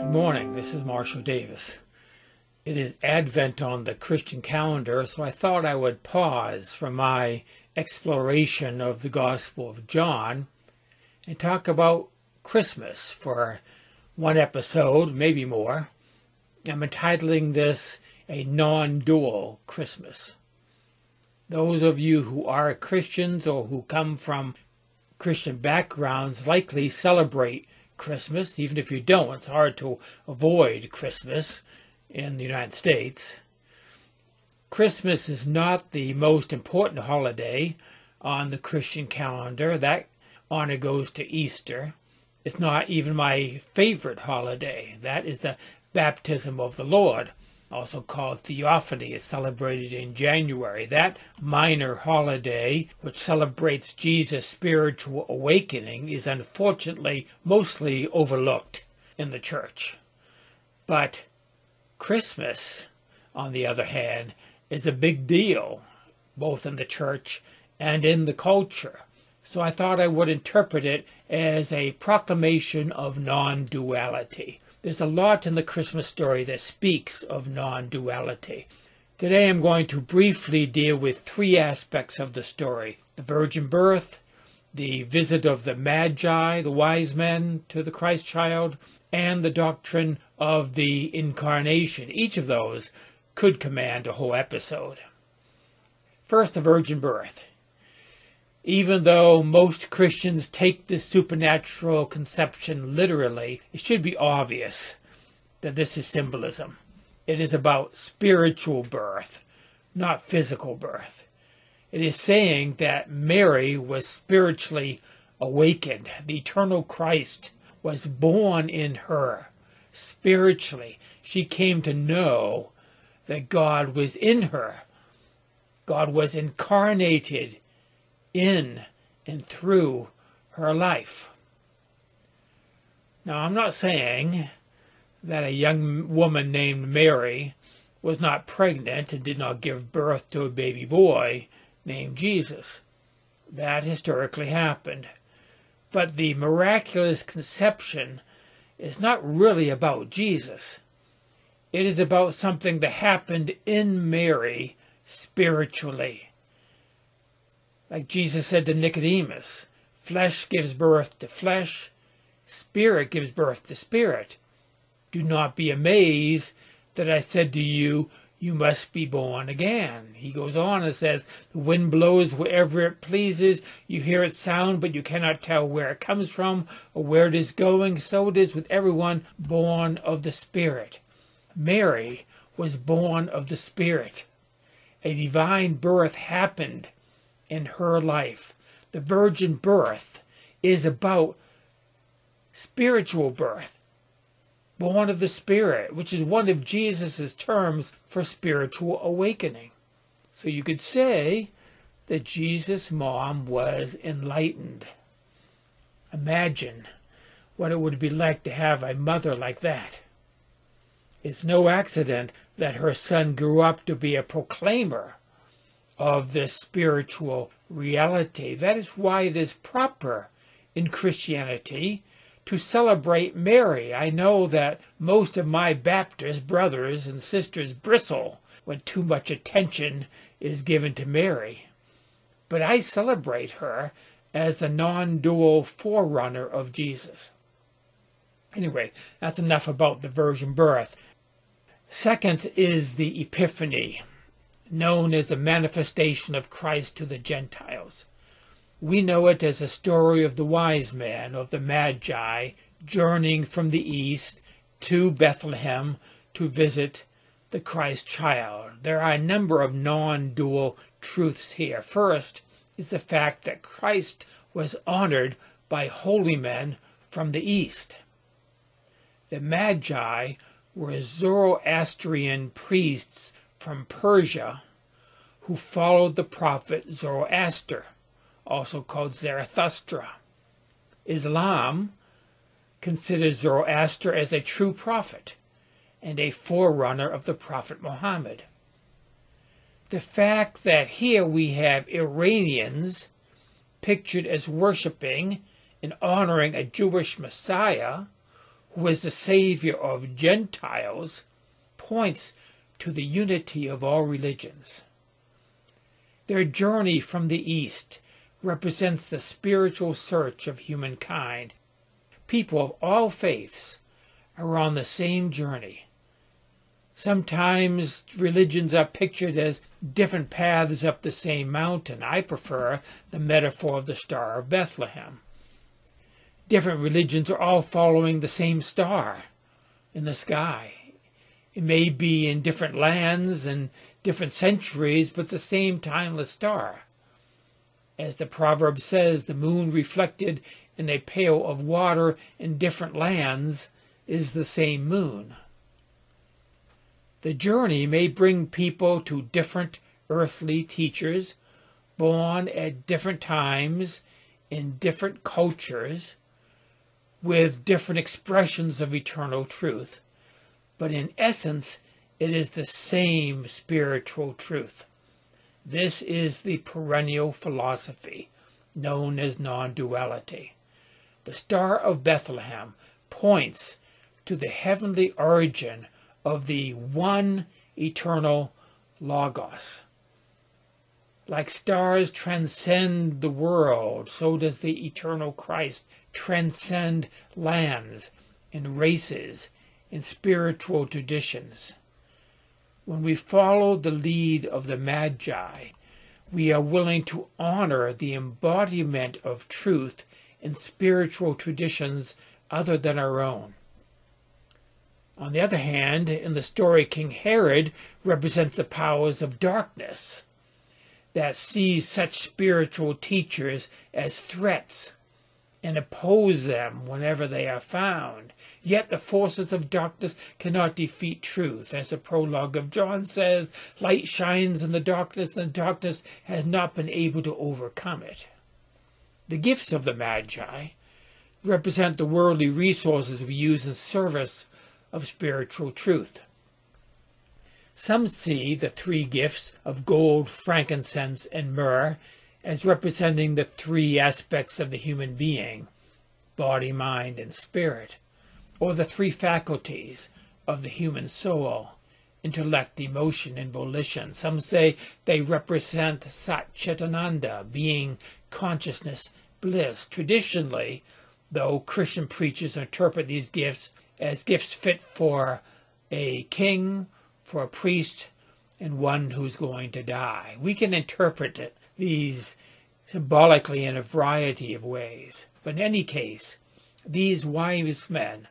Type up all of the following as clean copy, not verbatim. Good morning, this is Marshall Davis. It is Advent on the Christian calendar, so I thought I would pause from my exploration of the Gospel of John and talk about Christmas for one episode, maybe more. I'm entitling this a non-dual Christmas. Those of you who are Christians or who come from Christian backgrounds likely celebrate Christmas. Even if you don't, it's hard to avoid Christmas in the United States. Christmas is not the most important holiday on the Christian calendar. That honor goes to Easter. It's not even my favorite holiday. That is the baptism of the Lord, also called Theophany. It's celebrated in January. That minor holiday, which celebrates Jesus' spiritual awakening, is unfortunately mostly overlooked in the church. But Christmas, on the other hand, is a big deal, both in the church and in the culture. So I thought I would interpret it as a proclamation of non-duality. There's a lot in the Christmas story that speaks of non-duality. Today I'm going to briefly deal with three aspects of the story: the virgin birth, the visit of the Magi, the wise men, to the Christ child, and the doctrine of the Incarnation. Each of those could command a whole episode. First, the virgin birth. Even though most Christians take this supernatural conception literally, it should be obvious that this is symbolism. It is about spiritual birth, not physical birth. It is saying that Mary was spiritually awakened. The eternal Christ was born in her spiritually. She came to know that God was in her. God was incarnated in and through her life. Now, I'm not saying that a young woman named Mary was not pregnant and did not give birth to a baby boy named Jesus. That historically happened. But the miraculous conception is not really about Jesus. It is about something that happened in Mary spiritually. Like Jesus said to Nicodemus, flesh gives birth to flesh, spirit gives birth to spirit. Do not be amazed that I said to you, you must be born again. He goes on and says, the wind blows wherever it pleases. You hear its sound, but you cannot tell where it comes from or where it is going. So it is with everyone born of the Spirit. Mary was born of the Spirit. A divine birth happened in her life. The virgin birth is about spiritual birth, born of the Spirit, which is one of Jesus' terms for spiritual awakening. So you could say that Jesus' mom was enlightened. Imagine what it would be like to have a mother like that. It's no accident that her son grew up to be a proclaimer of this spiritual reality. That is why it is proper in Christianity to celebrate Mary. I know that most of my Baptist brothers and sisters bristle when too much attention is given to Mary. But I celebrate her as the non-dual forerunner of Jesus. Anyway, that's enough about the virgin birth. Second is the Epiphany, known as the manifestation of Christ to the Gentiles. We know it as the story of the wise men, of the Magi, journeying from the east to Bethlehem to visit the Christ child. There are a number of non-dual truths here. First is the fact that Christ was honored by holy men from the East. The Magi were Zoroastrian priests from Persia who followed the prophet Zoroaster, also called Zarathustra. Islam considers Zoroaster as a true prophet and a forerunner of the prophet Muhammad. The fact that here we have Iranians pictured as worshipping and honoring a Jewish Messiah who is the savior of Gentiles points to the unity of all religions. Their journey from the East represents the spiritual search of humankind. People of all faiths are on the same journey. Sometimes religions are pictured as different paths up the same mountain. I prefer the metaphor of the Star of Bethlehem. Different religions are all following the same star in the sky. It may be in different lands and different centuries, but it's the same timeless star. As the proverb says, the moon reflected in a pail of water in different lands is the same moon. The journey may bring people to different earthly teachers, born at different times, in different cultures, with different expressions of eternal truth, but in essence it is the same spiritual truth. This is the perennial philosophy known as non-duality. The Star of Bethlehem points to the heavenly origin of the one eternal Logos. Like stars transcend the world, so does the eternal Christ transcend lands and races and spiritual traditions. When we follow the lead of the Magi, we are willing to honor the embodiment of truth in spiritual traditions other than our own. On the other hand, in the story, King Herod represents the powers of darkness that sees such spiritual teachers as threats and oppose them whenever they are found. Yet the forces of darkness cannot defeat truth. As the prologue of John says, light shines in the darkness, and the darkness has not been able to overcome it. The gifts of the Magi represent the worldly resources we use in service of spiritual truth. Some see the three gifts of gold, frankincense, and myrrh as representing the three aspects of the human being, body, mind, and spirit, or the three faculties of the human soul, intellect, emotion, and volition. Some say they represent Sat-Chit-Ananda, being, consciousness, bliss. Traditionally, though, Christian preachers interpret these gifts as gifts fit for a king, for a priest, and one who's going to die. We can interpret these symbolically in a variety of ways. But in any case, these wise men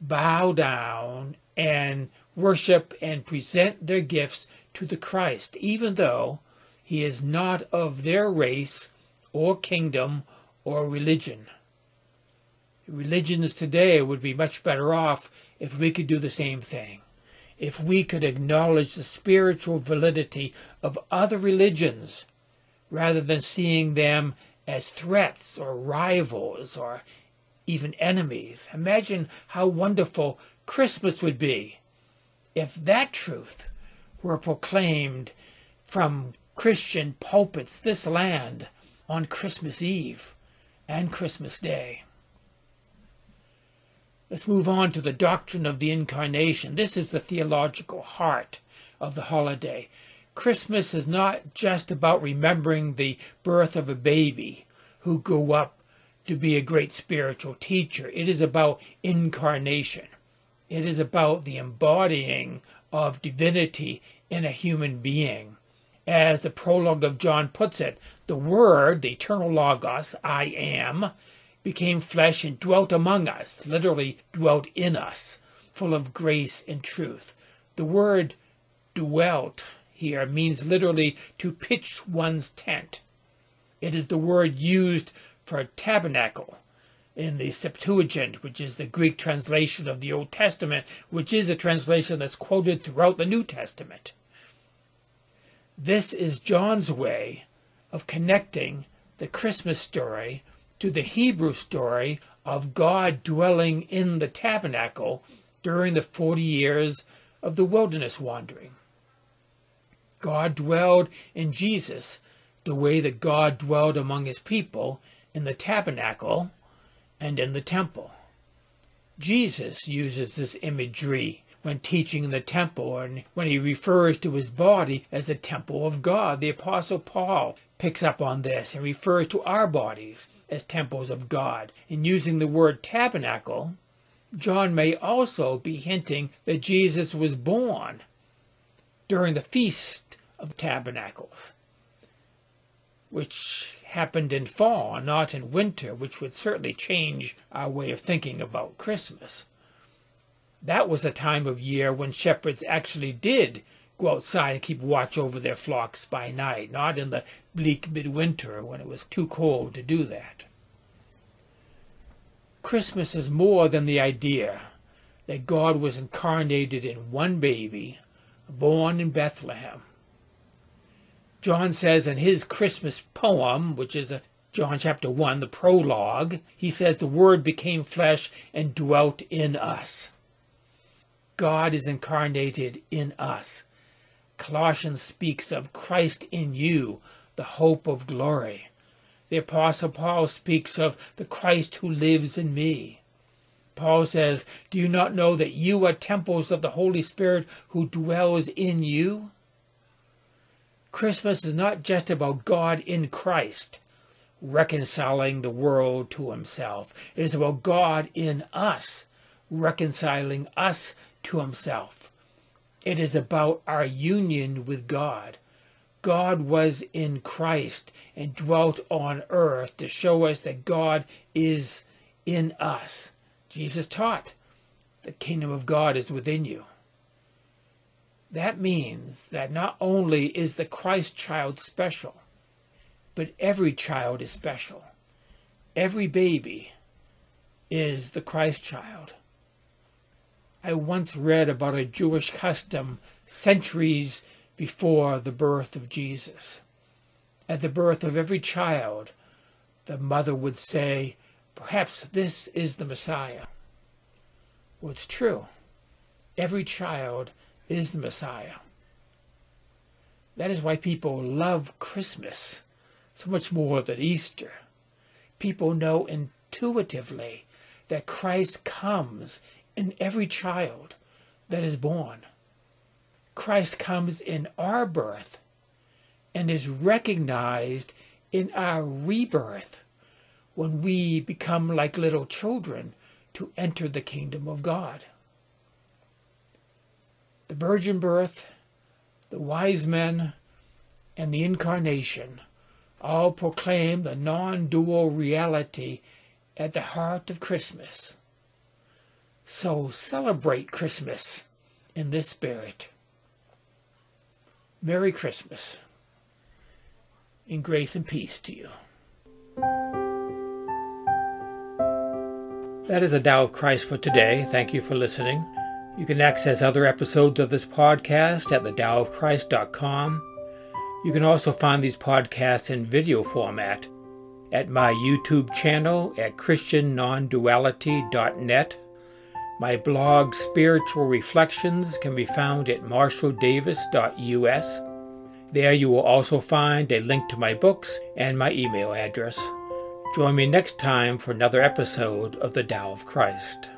bow down and worship and present their gifts to the Christ, even though he is not of their race or kingdom or religion. Religions today would be much better off if we could do the same thing, if we could acknowledge the spiritual validity of other religions rather than seeing them as threats or rivals or even enemies. Imagine how wonderful Christmas would be if that truth were proclaimed from Christian pulpits this land on Christmas Eve and Christmas Day. Let's move on to the doctrine of the Incarnation. This is the theological heart of the holiday. Christmas is not just about remembering the birth of a baby who grew up to be a great spiritual teacher. It is about incarnation. It is about the embodying of divinity in a human being. As the prologue of John puts it, the Word, the eternal Logos, I am, became flesh and dwelt among us, literally dwelt in us, full of grace and truth. The word dwelt here means literally to pitch one's tent. It is the word used for tabernacle in the Septuagint, which is the Greek translation of the Old Testament, which is a translation that's quoted throughout the New Testament. This is John's way of connecting the Christmas story to the Hebrew story of God dwelling in the tabernacle during the 40 years of the wilderness wandering. God dwelled in Jesus the way that God dwelled among his people in the tabernacle and in the temple. Jesus uses this imagery when teaching in the temple and when he refers to his body as the temple of God. The Apostle Paul picks up on this and refers to our bodies as temples of God. In using the word tabernacle, John may also be hinting that Jesus was born during the Feast of Tabernacles, which happened in fall, not in winter, which would certainly change our way of thinking about Christmas. That was a time of year when shepherds actually did go outside and keep watch over their flocks by night, not in the bleak midwinter when it was too cold to do that. Christmas is more than the idea that God was incarnated in one baby, born in Bethlehem. John says in his Christmas poem, which is John chapter 1, the prologue, he says, "The Word became flesh and dwelt in us." God is incarnated in us. Colossians speaks of Christ in you, the hope of glory. The Apostle Paul speaks of the Christ who lives in me. Paul says, "Do you not know that you are temples of the Holy Spirit who dwells in you?" Christmas is not just about God in Christ reconciling the world to himself. It is about God in us reconciling us to himself. It is about our union with God. God was in Christ and dwelt on earth to show us that God is in us. Jesus taught, "The kingdom of God is within you." That means that not only is the Christ child special, but every child is special. Every baby is the Christ child. I once read about a Jewish custom centuries before the birth of Jesus. At the birth of every child, the mother would say, "Perhaps this is the Messiah." Well, it's true. Every child is the Messiah. That is why people love Christmas so much more than Easter. People know intuitively that Christ comes in every child that is born. Christ comes in our birth and is recognized in our rebirth when we become like little children to enter the kingdom of God. The virgin birth, the wise men, and the incarnation all proclaim the non-dual reality at the heart of Christmas. So celebrate Christmas in this spirit. Merry Christmas, and grace and peace to you. That is a Tao of Christ for today. Thank you for listening. You can access other episodes of this podcast at thedaoofchrist.com. You can also find these podcasts in video format at my YouTube channel at christiannonduality.net. My blog, Spiritual Reflections, can be found at marshalldavis.us. There you will also find a link to my books and my email address. Join me next time for another episode of The Tao of Christ.